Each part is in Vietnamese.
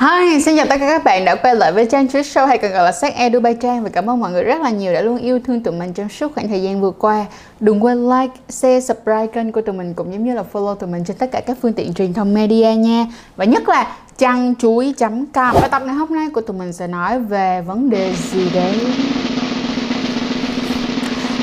Hi, xin chào tất cả các bạn đã quay lại với Trang Chuối Show hay còn gọi là Sách Edu by Trang. Và cảm ơn mọi người rất là nhiều đã luôn yêu thương tụi mình trong suốt khoảng thời gian vừa qua. Đừng quên like, share, subscribe kênh của tụi mình cũng giống như là follow tụi mình trên tất cả các phương tiện truyền thông media nha. Và nhất là trangchuối.com. Và tập ngày hôm nay của tụi mình sẽ nói về vấn đề gì đấy?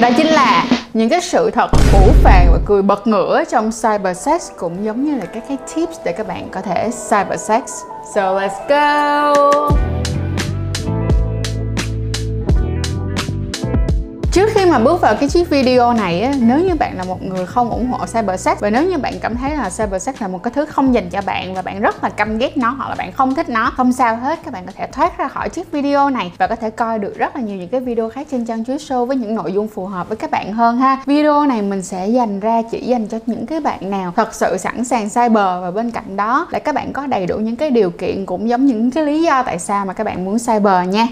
Đó chính là những cái sự thật phũ phàng và cười bật ngửa trong cybersex, cũng giống như là các cái tips để các bạn có thể cybersex. So let's go! Trước khi mà bước vào cái chiếc video này á, nếu như bạn là một người không ủng hộ cybersex và nếu như bạn cảm thấy là cybersex là một cái thứ không dành cho bạn và bạn rất là căm ghét nó hoặc là bạn không thích nó, không sao hết, các bạn có thể thoát ra khỏi chiếc video này và có thể coi được rất là nhiều những cái video khác trên Trang Chuối Show với những nội dung phù hợp với các bạn hơn ha. Video này mình sẽ dành ra chỉ dành cho những cái bạn nào thật sự sẵn sàng cyber, và bên cạnh đó là các bạn có đầy đủ những cái điều kiện cũng giống những cái lý do tại sao mà các bạn muốn cyber nha.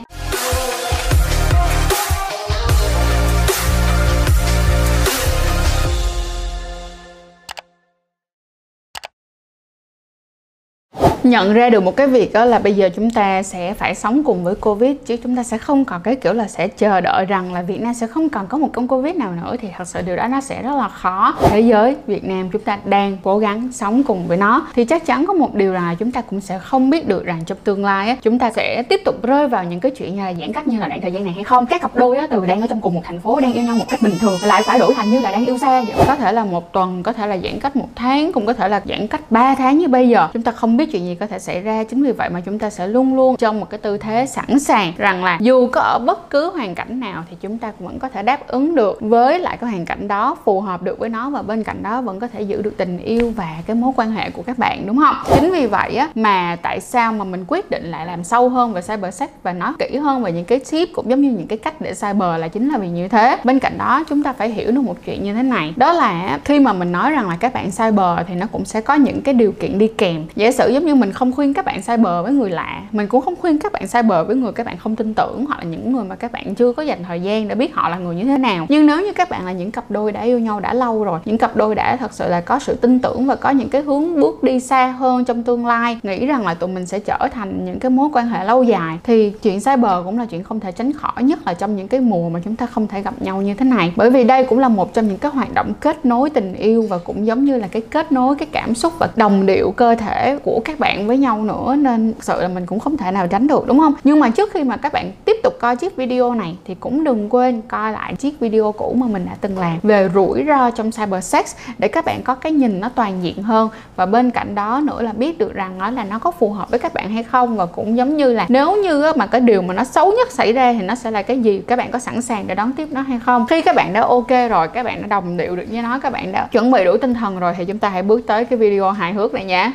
Nhận ra được một cái việc đó là bây giờ chúng ta sẽ phải sống cùng với Covid, chứ chúng ta sẽ không còn cái kiểu là sẽ chờ đợi rằng là Việt Nam sẽ không còn có một con Covid nào nữa, thì thật sự điều đó nó sẽ rất là khó. Thế giới, Việt Nam chúng ta đang cố gắng sống cùng với nó, thì chắc chắn có một điều là chúng ta cũng sẽ không biết được rằng trong tương lai á, chúng ta sẽ tiếp tục rơi vào những cái chuyện như là giãn cách như là đoạn thời gian này hay không. Các cặp đôi á, từ đang ở trong cùng một thành phố đang yêu nhau một cách bình thường lại phải đổi thành như là đang yêu xa vậy. Có thể là một tuần, có thể là giãn cách một tháng, cũng có thể là giãn cách 3 tháng như bây giờ. Chúng ta không biết chuyện gì có thể xảy ra. Chính vì vậy mà chúng ta sẽ luôn luôn trong một cái tư thế sẵn sàng rằng là dù có ở bất cứ hoàn cảnh nào thì chúng ta vẫn có thể đáp ứng được với lại cái hoàn cảnh đó, phù hợp được với nó, và bên cạnh đó vẫn có thể giữ được tình yêu và cái mối quan hệ của các bạn, đúng không? Chính vì vậy á, mà tại sao mà mình quyết định lại làm sâu hơn về cybersex và nói kỹ hơn về những cái tip cũng giống như những cái cách để cyber, là chính là vì như thế. Bên cạnh đó chúng ta phải hiểu được một chuyện như thế này, đó là khi mà mình nói rằng là các bạn cyber thì nó cũng sẽ có những cái điều kiện đi kèm. Giả sử giống như mình không khuyên các bạn cyber với người lạ, mình cũng không khuyên các bạn cyber với người các bạn không tin tưởng hoặc là những người mà các bạn chưa có dành thời gian để biết họ là người như thế nào. Nhưng nếu như các bạn là những cặp đôi đã yêu nhau đã lâu rồi, những cặp đôi đã thật sự là có sự tin tưởng và có những cái hướng bước đi xa hơn trong tương lai, nghĩ rằng là tụi mình sẽ trở thành những cái mối quan hệ lâu dài, thì chuyện cyber cũng là chuyện không thể tránh khỏi, nhất là trong những cái mùa mà chúng ta không thể gặp nhau như thế này. Bởi vì đây cũng là một trong những cái hoạt động kết nối tình yêu và cũng giống như là cái kết nối cái cảm xúc và đồng điệu cơ thể của các bạn với nhau nữa, nên thực sự là mình cũng không thể nào tránh được, đúng không? Nhưng mà trước khi mà các bạn tiếp tục coi chiếc video này thì cũng đừng quên coi lại chiếc video cũ mà mình đã từng làm về rủi ro trong cybersex để các bạn có cái nhìn nó toàn diện hơn, và bên cạnh đó nữa là biết được rằng đó là nó có phù hợp với các bạn hay không, và cũng giống như là nếu như mà cái điều mà nó xấu nhất xảy ra thì nó sẽ là cái gì, các bạn có sẵn sàng để đón tiếp nó hay không. Khi các bạn đã ok rồi, các bạn đã đồng điệu được với nó, các bạn đã chuẩn bị đủ tinh thần rồi thì chúng ta hãy bước tới cái video hài hước này nha.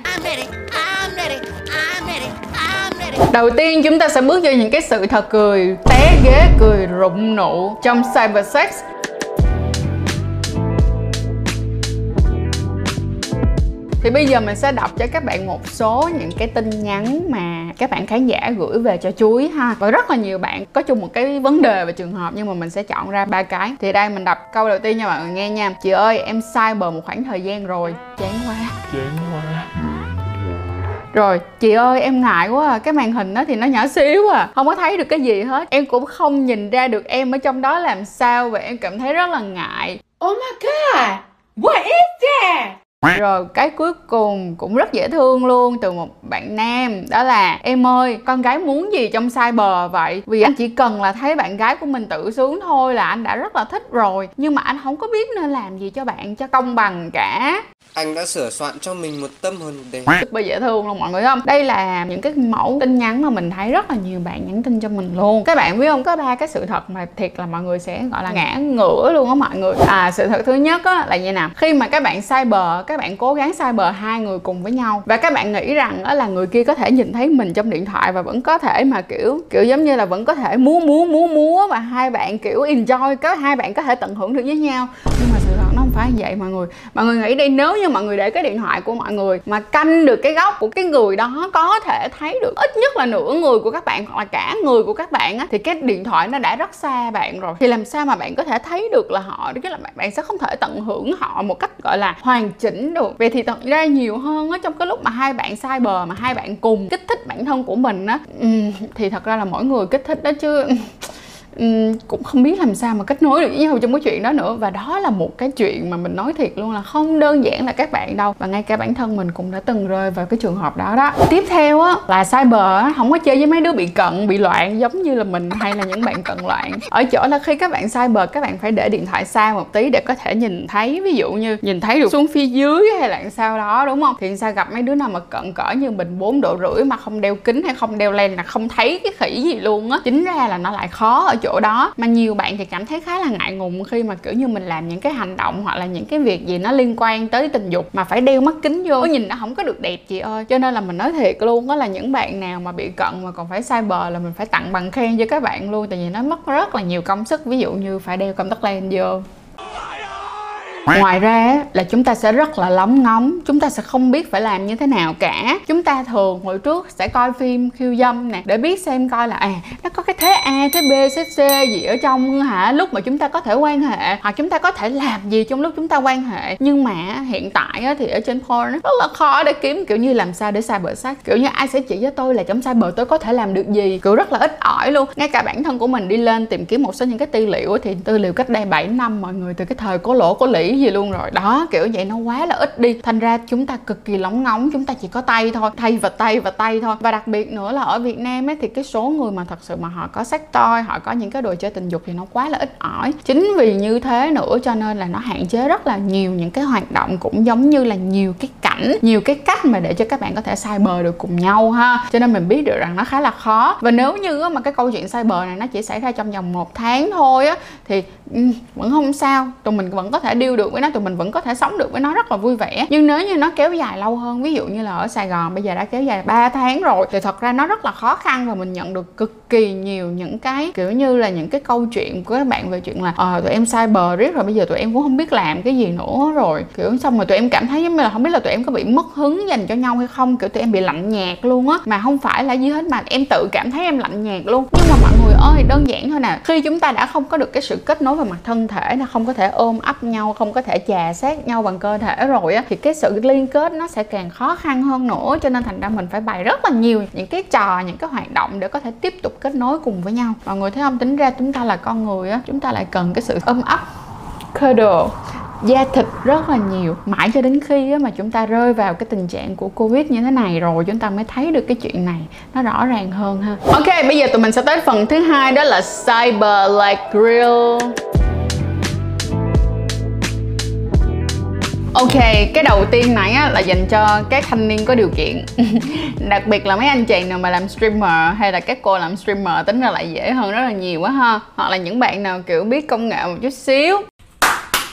Đầu tiên chúng ta sẽ bước vô những cái sự thật cười té ghế, cười rụng nụ trong cybersex. Thì bây giờ mình sẽ đọc cho các bạn một số những cái tin nhắn mà các bạn khán giả gửi về cho Chuối ha. Và rất là nhiều bạn có chung một cái vấn đề về trường hợp, nhưng mà mình sẽ chọn ra 3 cái. Thì đây mình đọc câu đầu tiên cho mọi người nghe nha. Chị ơi, em cyber một khoảng thời gian rồi, chán quá. Rồi, chị ơi em ngại quá à, cái màn hình đó thì nó nhỏ xíu à, không có thấy được cái gì hết. Em cũng không nhìn ra được em ở trong đó làm sao, và em cảm thấy rất là ngại. Oh my god, what is that? Rồi cái cuối cùng cũng rất dễ thương luôn, từ một bạn nam, đó là em ơi con gái muốn gì trong cyber vậy, vì anh chỉ cần là thấy bạn gái của mình tự sướng thôi là anh đã rất là thích rồi, nhưng mà anh không có biết nên làm gì cho bạn cho công bằng cả. Anh đã sửa soạn cho mình một tâm hồn đẹp. Super dễ thương luôn mọi người không? Đây là những cái mẫu tin nhắn mà mình thấy rất là nhiều bạn nhắn tin cho mình luôn. Các bạn biết không, có 3 cái sự thật mà thiệt là mọi người sẽ gọi là ngã ngửa luôn á mọi người. À, sự thật thứ nhất á là như nào? Khi mà các bạn cyber, các bạn cố gắng cyber hai người cùng với nhau và các bạn nghĩ rằng á là người kia có thể nhìn thấy mình trong điện thoại và vẫn có thể mà kiểu giống như là vẫn có thể múa và hai bạn kiểu enjoy, hai bạn có thể tận hưởng được với nhau. Nhưng mà sự thật nó không phải như vậy mọi người. Mọi người nghĩ đi, nếu như mọi người để cái điện thoại của mọi người mà canh được cái góc của cái người đó, có thể thấy được ít nhất là nửa người của các bạn hoặc là cả người của các bạn á, thì cái điện thoại nó đã rất xa bạn rồi, thì làm sao mà bạn có thể thấy được là họ, tức là bạn sẽ không thể tận hưởng họ một cách gọi là hoàn chỉnh được. Vậy thì thật ra nhiều hơn á, trong cái lúc mà hai bạn sai bờ mà hai bạn cùng kích thích bản thân của mình á, thì thật ra là mỗi người kích thích đó chứ cũng không biết làm sao mà kết nối được với nhau trong cái chuyện đó nữa. Và đó là một cái chuyện mà mình nói thiệt luôn là không đơn giản là các bạn đâu, và ngay cả bản thân mình cũng đã từng rơi vào cái trường hợp đó đó. Tiếp theo á là sai bờ á, không có chơi với mấy đứa bị cận, bị loạn giống như là mình hay là những bạn cận loạn, ở chỗ là khi các bạn sai bờ các bạn phải để điện thoại xa một tí để có thể nhìn thấy, ví dụ như nhìn thấy được xuống phía dưới hay là sao đó, đúng không? Thì sao gặp mấy đứa nào mà cận cỡ như mình 4,5 độ mà không đeo kính hay không đeo len là không thấy cái khỉ gì luôn á. Chính ra là nó lại khó ở chỗ đó, mà nhiều bạn thì cảm thấy khá là ngại ngùng khi mà kiểu như mình làm những cái hành động hoặc là những cái việc gì nó liên quan tới tình dục mà phải đeo mắt kính vô, nhìn nó không có được đẹp chị ơi. Cho nên là mình nói thiệt luôn đó là những bạn nào mà bị cận mà còn phải sai bờ là mình phải tặng bằng khen cho các bạn luôn, tại vì nó mất rất là nhiều công sức, ví dụ như phải đeo contact lens vô. Ngoài ra là chúng ta sẽ rất là lóng ngóng, chúng ta sẽ không biết phải làm như thế nào cả. Chúng ta thường hồi trước sẽ coi phim khiêu dâm nè để biết xem coi là nó có cái thế A, thế B, thế C gì ở trong hả, lúc mà chúng ta có thể quan hệ, hoặc chúng ta có thể làm gì trong lúc chúng ta quan hệ. Nhưng mà hiện tại á, thì ở trên porn rất là khó để kiếm kiểu như làm sao để sai bờ sex, kiểu như ai sẽ chỉ với tôi là trong sai bờ tôi có thể làm được gì, kiểu rất là ít ỏi luôn. Ngay cả bản thân của mình đi lên tìm kiếm một số những cái tư liệu thì tư liệu cách đây 7 năm mọi người, từ cái thời Cổ Lỗ Cổ Lĩ gì luôn rồi đó, kiểu vậy nó quá là ít đi, thành ra chúng ta cực kỳ lóng ngóng, chúng ta chỉ có tay thôi, tay và tay và tay thôi. Và đặc biệt nữa là ở Việt Nam ấy, thì cái số người mà thật sự mà họ có sex toy, họ có những cái đồ chơi tình dục thì nó quá là ít ỏi. Chính vì như thế nữa cho nên là nó hạn chế rất là nhiều những cái hoạt động, cũng giống như là nhiều cái cảnh, nhiều cái cách mà để cho các bạn có thể sai bờ được cùng nhau ha. Cho nên mình biết được rằng nó khá là khó. Và nếu như mà cái câu chuyện sai bờ này nó chỉ xảy ra trong vòng 1 tháng thôi á thì vẫn không sao, tụi mình vẫn có thể deal được với nó, tụi mình vẫn có thể sống được với nó rất là vui vẻ. Nhưng nếu như nó kéo dài lâu hơn, ví dụ như là ở Sài Gòn bây giờ đã kéo dài 3 tháng rồi, thì thật ra nó rất là khó khăn. Và mình nhận được cực kỳ nhiều những cái kiểu như là những cái câu chuyện của các bạn về chuyện là tụi em sai bờ riết rồi bây giờ tụi em cũng không biết làm cái gì nữa rồi, kiểu xong rồi tụi em cảm thấy giống như là không biết là tụi em có bị mất hứng dành cho nhau hay không, kiểu tụi em bị lạnh nhạt luôn á. Mà không phải là gì hết, mà em tự cảm thấy em lạnh nhạt luôn. Nhưng mà mọi người ơi, đơn giản thôi nè, khi chúng ta đã không có được cái sự kết nối về mặt thân thể, nó không có thể ôm ấp nhau, không có thể chà sát nhau bằng cơ thể rồi á, thì cái sự liên kết nó sẽ càng khó khăn hơn nữa. Cho nên thành ra mình phải bày rất là nhiều những cái trò, những cái hoạt động để có thể tiếp tục kết nối cùng với nhau. Mọi người thấy không, tính ra chúng ta là con người á, chúng ta lại cần cái sự ôm ấp, cuddle, da thịt rất là nhiều. Mãi cho đến khi mà chúng ta rơi vào cái tình trạng của Covid như thế này rồi, chúng ta mới thấy được cái chuyện này nó rõ ràng hơn ha. Ok, bây giờ tụi mình sẽ tới phần thứ hai, đó là cyber like real. Ok, cái đầu tiên này á, là dành cho các thanh niên có điều kiện. Đặc biệt là mấy anh chàng nào mà làm streamer hay là các cô làm streamer, tính ra lại dễ hơn rất là nhiều quá ha. Hoặc là những bạn nào kiểu biết công nghệ một chút xíu.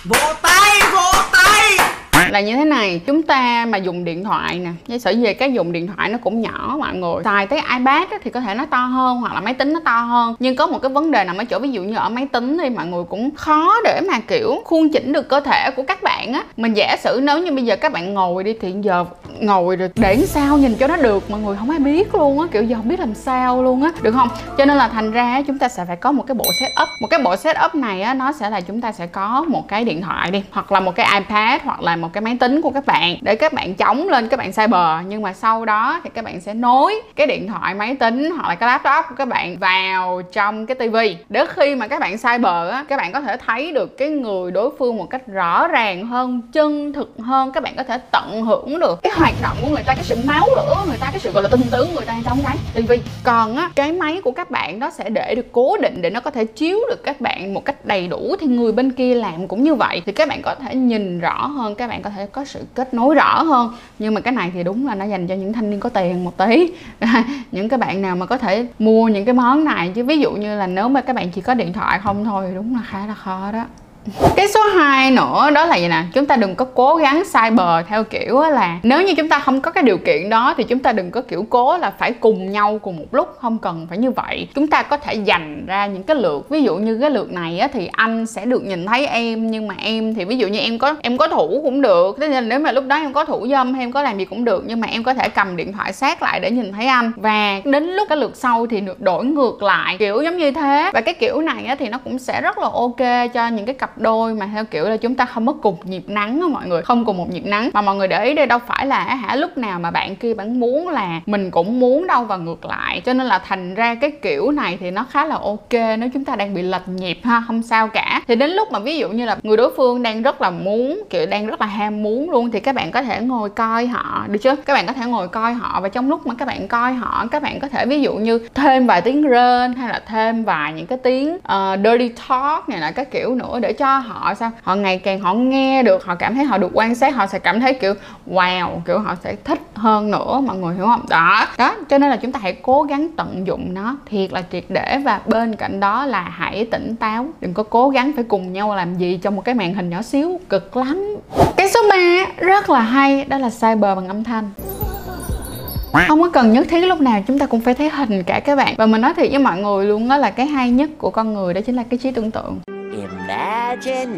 Vỗ tay, vỗ tay. Là như thế này, chúng ta mà dùng điện thoại nè, với sở về cái dùng điện thoại nó cũng nhỏ mọi người. Xài tới iPad thì có thể nó to hơn, hoặc là máy tính nó to hơn. Nhưng có một cái vấn đề nằm ở chỗ, ví dụ như ở máy tính thì mọi người cũng khó để mà kiểu khuôn chỉnh được cơ thể của các bạn á. Mình giả sử nếu như bây giờ các bạn ngồi đi, thì giờ ngồi rồi để sao nhìn cho nó được, mọi người không ai biết luôn á, kiểu giờ không biết làm sao luôn á, được không? Cho nên là thành ra chúng ta sẽ phải có một cái bộ setup. Một cái bộ setup này á, nó sẽ là chúng ta sẽ có một cái điện thoại đi, hoặc là một cái iPad, hoặc là một cái máy tính của các bạn, để các bạn chống lên các bạn sai bờ. Nhưng mà sau đó thì các bạn sẽ nối cái điện thoại, máy tính hoặc là cái laptop của các bạn vào trong cái tivi, để khi mà các bạn sai bờ á, các bạn có thể thấy được cái người đối phương một cách rõ ràng hơn, chân thực hơn. Các bạn có thể tận hưởng được cái hoạt động của người ta, cái sự máu lửa người ta, cái sự gọi là tinh tướng người ta trong cái tivi. Còn á, cái máy của các bạn đó sẽ để được cố định để nó có thể chiếu được các bạn một cách đầy đủ, thì người bên kia làm cũng như vậy, thì các bạn có thể nhìn rõ hơn, các bạn có thể có sự kết nối rõ hơn. Nhưng mà cái này thì đúng là nó dành cho những thanh niên có tiền một tí. Những cái bạn nào mà có thể mua những cái món này, chứ ví dụ như là nếu mà các bạn chỉ có điện thoại không thôi, đúng là khá là khó đó. Cái số 2 nữa đó là vậy nè, chúng ta đừng có cố gắng sai bờ theo kiểu là nếu như chúng ta không có cái điều kiện đó thì chúng ta đừng có kiểu cố là phải cùng nhau cùng một lúc, không cần phải như vậy. Chúng ta có thể dành ra những cái lượt, ví dụ như cái lượt này á, thì anh sẽ được nhìn thấy em, nhưng mà em thì ví dụ như em có thủ cũng được, thế nên nếu mà lúc đó em có thủ dâm hay em có làm gì cũng được, nhưng mà em có thể cầm điện thoại sát lại để nhìn thấy anh. Và đến lúc cái lượt sau thì được đổi ngược lại, kiểu giống như thế. Và cái kiểu này á, thì nó cũng sẽ rất là ok cho những cái cặp đôi mà theo kiểu là chúng ta không có cùng nhịp nắng á mọi người, không cùng một nhịp nắng. Mà mọi người để ý đây, đâu phải là lúc nào mà bạn kia bạn muốn là mình cũng muốn đâu, và ngược lại. Cho nên là thành ra cái kiểu này thì nó khá là ok nếu chúng ta đang bị lệch nhịp ha, không sao cả. Thì đến lúc mà ví dụ như là người đối phương đang rất là muốn, kiểu đang rất là ham muốn luôn, thì các bạn có thể ngồi coi họ được chứ. Các bạn có thể ngồi coi họ, và trong lúc mà các bạn coi họ, các bạn có thể ví dụ như thêm vài tiếng rên, hay là thêm vài những cái tiếng dirty talk này là các kiểu nữa, để cho họ sao họ ngày càng họ nghe được, họ cảm thấy họ được quan sát, họ sẽ cảm thấy kiểu wow, kiểu họ sẽ thích hơn nữa, mọi người hiểu không? Đó đó, cho nên là chúng ta hãy cố gắng tận dụng nó thiệt là triệt để. Và bên cạnh đó là hãy tỉnh táo, đừng có cố gắng phải cùng nhau làm gì trong một cái màn hình nhỏ xíu, cực lắm. Cái số 3 rất là hay, đó là sai bờ bằng âm thanh. Không có cần nhất thiết lúc nào chúng ta cũng phải thấy hình cả các bạn. Và mình nói thiệt với mọi người luôn đó, là cái hay nhất của con người đó chính là cái trí tưởng tượng. Imagination.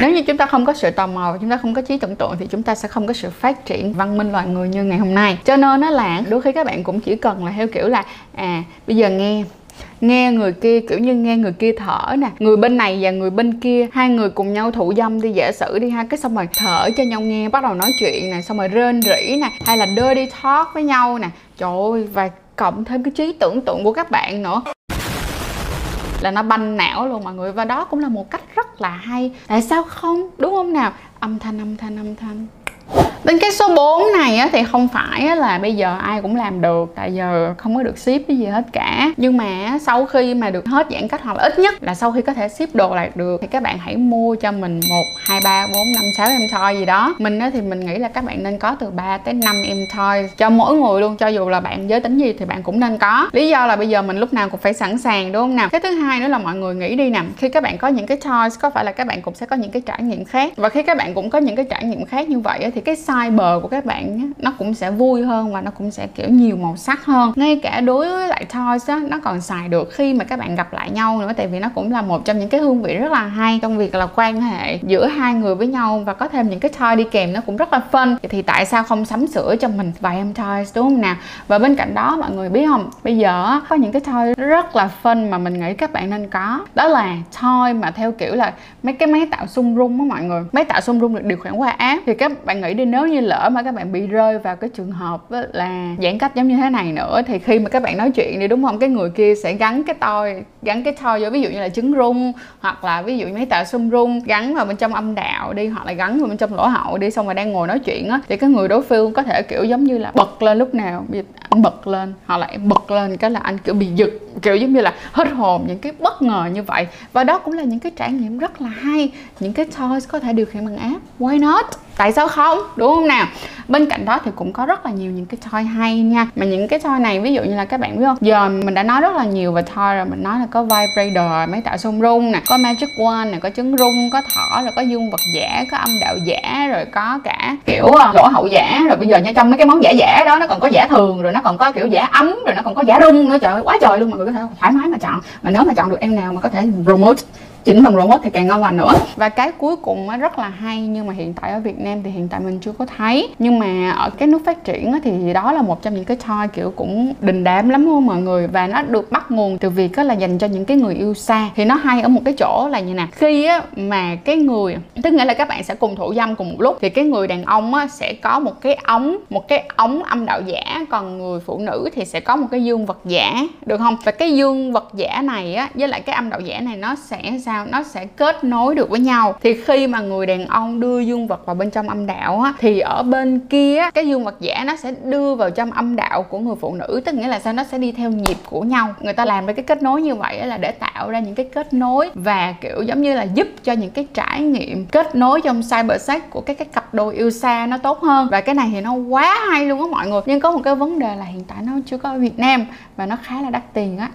Nếu như chúng ta không có sự tò mò và chúng ta không có trí tưởng tượng thì chúng ta sẽ không có sự phát triển văn minh loài người như ngày hôm nay. Cho nên nó là đôi khi các bạn cũng chỉ cần là theo kiểu là bây giờ nghe người kia, kiểu như nghe người kia thở nè, người bên này và người bên kia, hai người cùng nhau thụ dâm đi, giả sử đi ha, cái xong rồi thở cho nhau nghe, bắt đầu nói chuyện nè, xong rồi rên rỉ nè, hay là dirty talk với nhau nè. Trời ơi, và cộng thêm cái trí tưởng tượng của các bạn nữa là nó banh não luôn mọi người. Và đó cũng là một cách rất là hay, tại sao không, đúng không nào? Âm thanh. Đến cái số 4 này á, thì không phải là bây giờ ai cũng làm được, tại giờ không có được ship cái gì hết cả. Nhưng mà sau khi mà được hết giãn cách, hoặc là ít nhất là sau khi có thể ship đồ lại được, thì các bạn hãy mua cho mình 1, 2, 3, 4, 5, 6 em toy gì đó. Mình á, thì mình nghĩ là các bạn nên có từ 3 tới 5 em toy cho mỗi người luôn, cho dù là bạn giới tính gì thì bạn cũng nên có. Lý do là bây giờ mình lúc nào cũng phải sẵn sàng, đúng không nào? Cái thứ hai nữa là mọi người nghĩ đi nè, khi các bạn có những cái toys, có phải là các bạn cũng sẽ có những cái trải nghiệm khác. Và khi các bạn cũng có những cái trải nghiệm khác như vậy á, thì cái sai bờ của các bạn nó cũng sẽ vui hơn, và nó cũng sẽ kiểu nhiều màu sắc hơn. Ngay cả đối với lại toys á, nó còn xài được khi mà các bạn gặp lại nhau nữa, tại vì nó cũng là một trong những cái hương vị rất là hay trong việc là quan hệ giữa hai người với nhau. Và có thêm những cái toy đi kèm nó cũng rất là fun, thì tại sao không sắm sửa cho mình vài em toys, đúng không nào? Và bên cạnh đó mọi người biết không, bây giờ có những cái toy rất là fun mà mình nghĩ các bạn nên có, đó là toy mà theo kiểu là mấy cái máy tạo xung rung á mọi người. Máy tạo xung rung được điều khiển qua app, thì các bạn nghĩ đi, nếu như lỡ mà các bạn bị rơi vào cái trường hợp là giãn cách giống như thế này nữa, thì khi mà các bạn nói chuyện đi, đúng không, cái người kia sẽ gắn cái toy vô, ví dụ như là trứng rung, hoặc là ví dụ như máy tạo xung rung, gắn vào bên trong âm đạo đi, hoặc là gắn vào bên trong lỗ hậu đi, xong rồi đang ngồi nói chuyện á, thì cái người đối phương có thể kiểu giống như là bật lên lúc nào, anh bật lên, hoặc là em bật lên cái là anh kiểu bị giật, kiểu giống như là hết hồn, những cái bất ngờ như vậy. Và đó cũng là những cái trải nghiệm rất là hay, những cái toys có thể điều khiển bằng app, why not, tại sao không, đúng không nào? Bên cạnh đó thì cũng có rất là nhiều những cái toy hay nha. Mà những cái toy này ví dụ như là các bạn biết không, giờ mình đã nói rất là nhiều về toy rồi, mình nói là có vibrator, máy tạo xung rung nè, có magic wand nè, có trứng rung, có thỏ, rồi có dương vật giả, có âm đạo giả, rồi có cả kiểu lỗ hậu giả, rồi bây giờ nha, trong mấy cái món giả giả đó nó còn có giả thường, rồi nó còn có kiểu giả ấm, rồi nó còn có giả rung nữa, trời ơi, quá trời luôn. Mọi người có thể thoải mái mà chọn, mà nếu mà chọn được em nào mà có thể remote, chỉnh bằng robot thì càng ngon lành nữa. Và cái cuối cùng rất là hay, nhưng mà hiện tại ở Việt Nam thì hiện tại mình chưa có thấy, nhưng mà ở các nước phát triển thì đó là một trong những cái toy kiểu cũng đình đám lắm luôn mọi người. Và nó được bắt nguồn từ việc là dành cho những cái người yêu xa. Thì nó hay ở một cái chỗ là như nè, khi mà cái người, tức nghĩa là các bạn sẽ cùng thủ dâm cùng một lúc, thì cái người đàn ông sẽ có một cái ống âm đạo giả, còn người phụ nữ thì sẽ có một cái dương vật giả, được không? Và cái dương vật giả này với lại cái âm đạo giả này nó sẽ sao? Nó sẽ kết nối được với nhau. Thì khi mà người đàn ông đưa dương vật vào bên trong âm đạo thì ở bên kia cái dương vật giả nó sẽ đưa vào trong âm đạo của người phụ nữ, tức nghĩa là sao, nó sẽ đi theo nhịp của nhau. Người ta làm ra cái kết nối như vậy là để tạo ra những cái kết nối, và kiểu giống như là giúp cho những cái trải nghiệm kết nối trong cyber sex của các cặp đôi yêu xa nó tốt hơn. Và cái này thì nó quá hay luôn á mọi người. Nhưng có một cái vấn đề là hiện tại nó chưa có ở Việt Nam, và nó khá là đắt tiền á.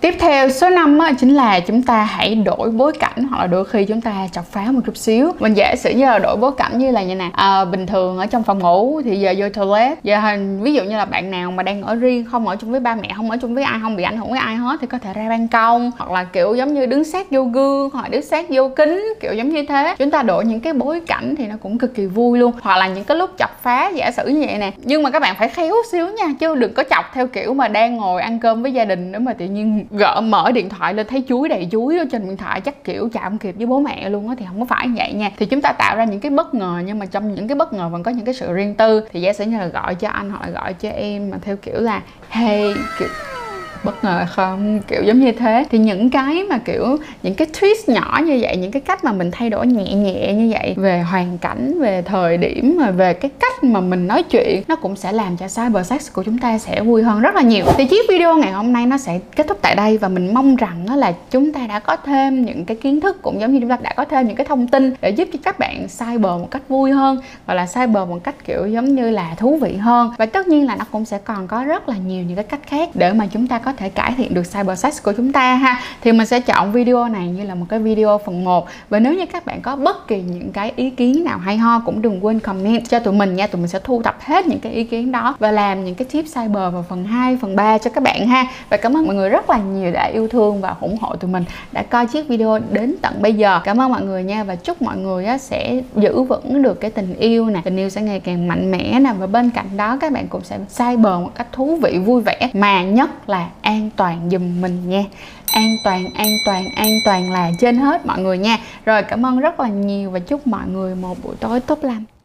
Tiếp theo số 5 chính là chúng ta hãy đổi bối cảnh, hoặc là đôi khi chúng ta chọc phá một chút xíu. Mình giả sử như là đổi bối cảnh như là như này, bình thường ở trong phòng ngủ thì giờ vô toilet, giờ ví dụ như là bạn nào mà đang ở riêng, không ở chung với ba mẹ, không ở chung với ai, không bị ảnh hưởng với ai hết, thì có thể ra ban công, hoặc là kiểu giống như đứng sát vô gương, hoặc đứng sát vô kính, kiểu giống như thế. Chúng ta đổi những cái bối cảnh thì nó cũng cực kỳ vui luôn. Hoặc là những cái lúc chọc phá giả sử như vậy nè, nhưng mà các bạn phải khéo xíu nha, chứ đừng có chọc theo kiểu mà đang ngồi ăn cơm với gia đình nữa mà tự nhiên gỡ mở điện thoại lên thấy chuối đầy chuối ở trên điện thoại, chắc kiểu chạm kịp với bố mẹ luôn á, thì không có phải vậy nha. Thì chúng ta tạo ra những cái bất ngờ, nhưng mà trong những cái bất ngờ vẫn có những cái sự riêng tư. Thì giả sử như là gọi cho anh hoặc là gọi cho em mà theo kiểu là hey, kiểu bất ngờ không, kiểu giống như thế. Thì những cái mà kiểu những cái twist nhỏ như vậy, những cái cách mà mình thay đổi nhẹ nhẹ như vậy về hoàn cảnh, về thời điểm, mà về cái cách mà mình nói chuyện, nó cũng sẽ làm cho cybersex của chúng ta sẽ vui hơn rất là nhiều. Thì chiếc video ngày hôm nay nó sẽ kết thúc tại đây, và mình mong rằng đó là chúng ta đã có thêm những cái kiến thức, cũng giống như chúng ta đã có thêm những cái thông tin để giúp cho các bạn cyber một cách vui hơn, hoặc là cyber một cách kiểu giống như là thú vị hơn. Và tất nhiên là nó cũng sẽ còn có rất là nhiều những cái cách khác để mà chúng ta có thể cải thiện được cybersex của chúng ta ha. Thì mình sẽ chọn video này như là một cái video phần 1. Và nếu như các bạn có bất kỳ những cái ý kiến nào hay ho cũng đừng quên comment cho tụi mình nha. Tụi mình sẽ thu thập hết những cái ý kiến đó và làm những cái tip cyber vào phần 2, phần 3 cho các bạn ha. Và cảm ơn mọi người rất là nhiều đã yêu thương và ủng hộ tụi mình, đã coi chiếc video đến tận bây giờ. Cảm ơn mọi người nha, và chúc mọi người sẽ giữ vững được cái tình yêu nè, tình yêu sẽ ngày càng mạnh mẽ nè, và bên cạnh đó các bạn cũng sẽ cyber một cách thú vị, vui vẻ, mà nhất là an toàn giùm mình nha. An toàn là trên hết mọi người nha. Rồi, cảm ơn rất là nhiều và chúc mọi người một buổi tối tốt lành.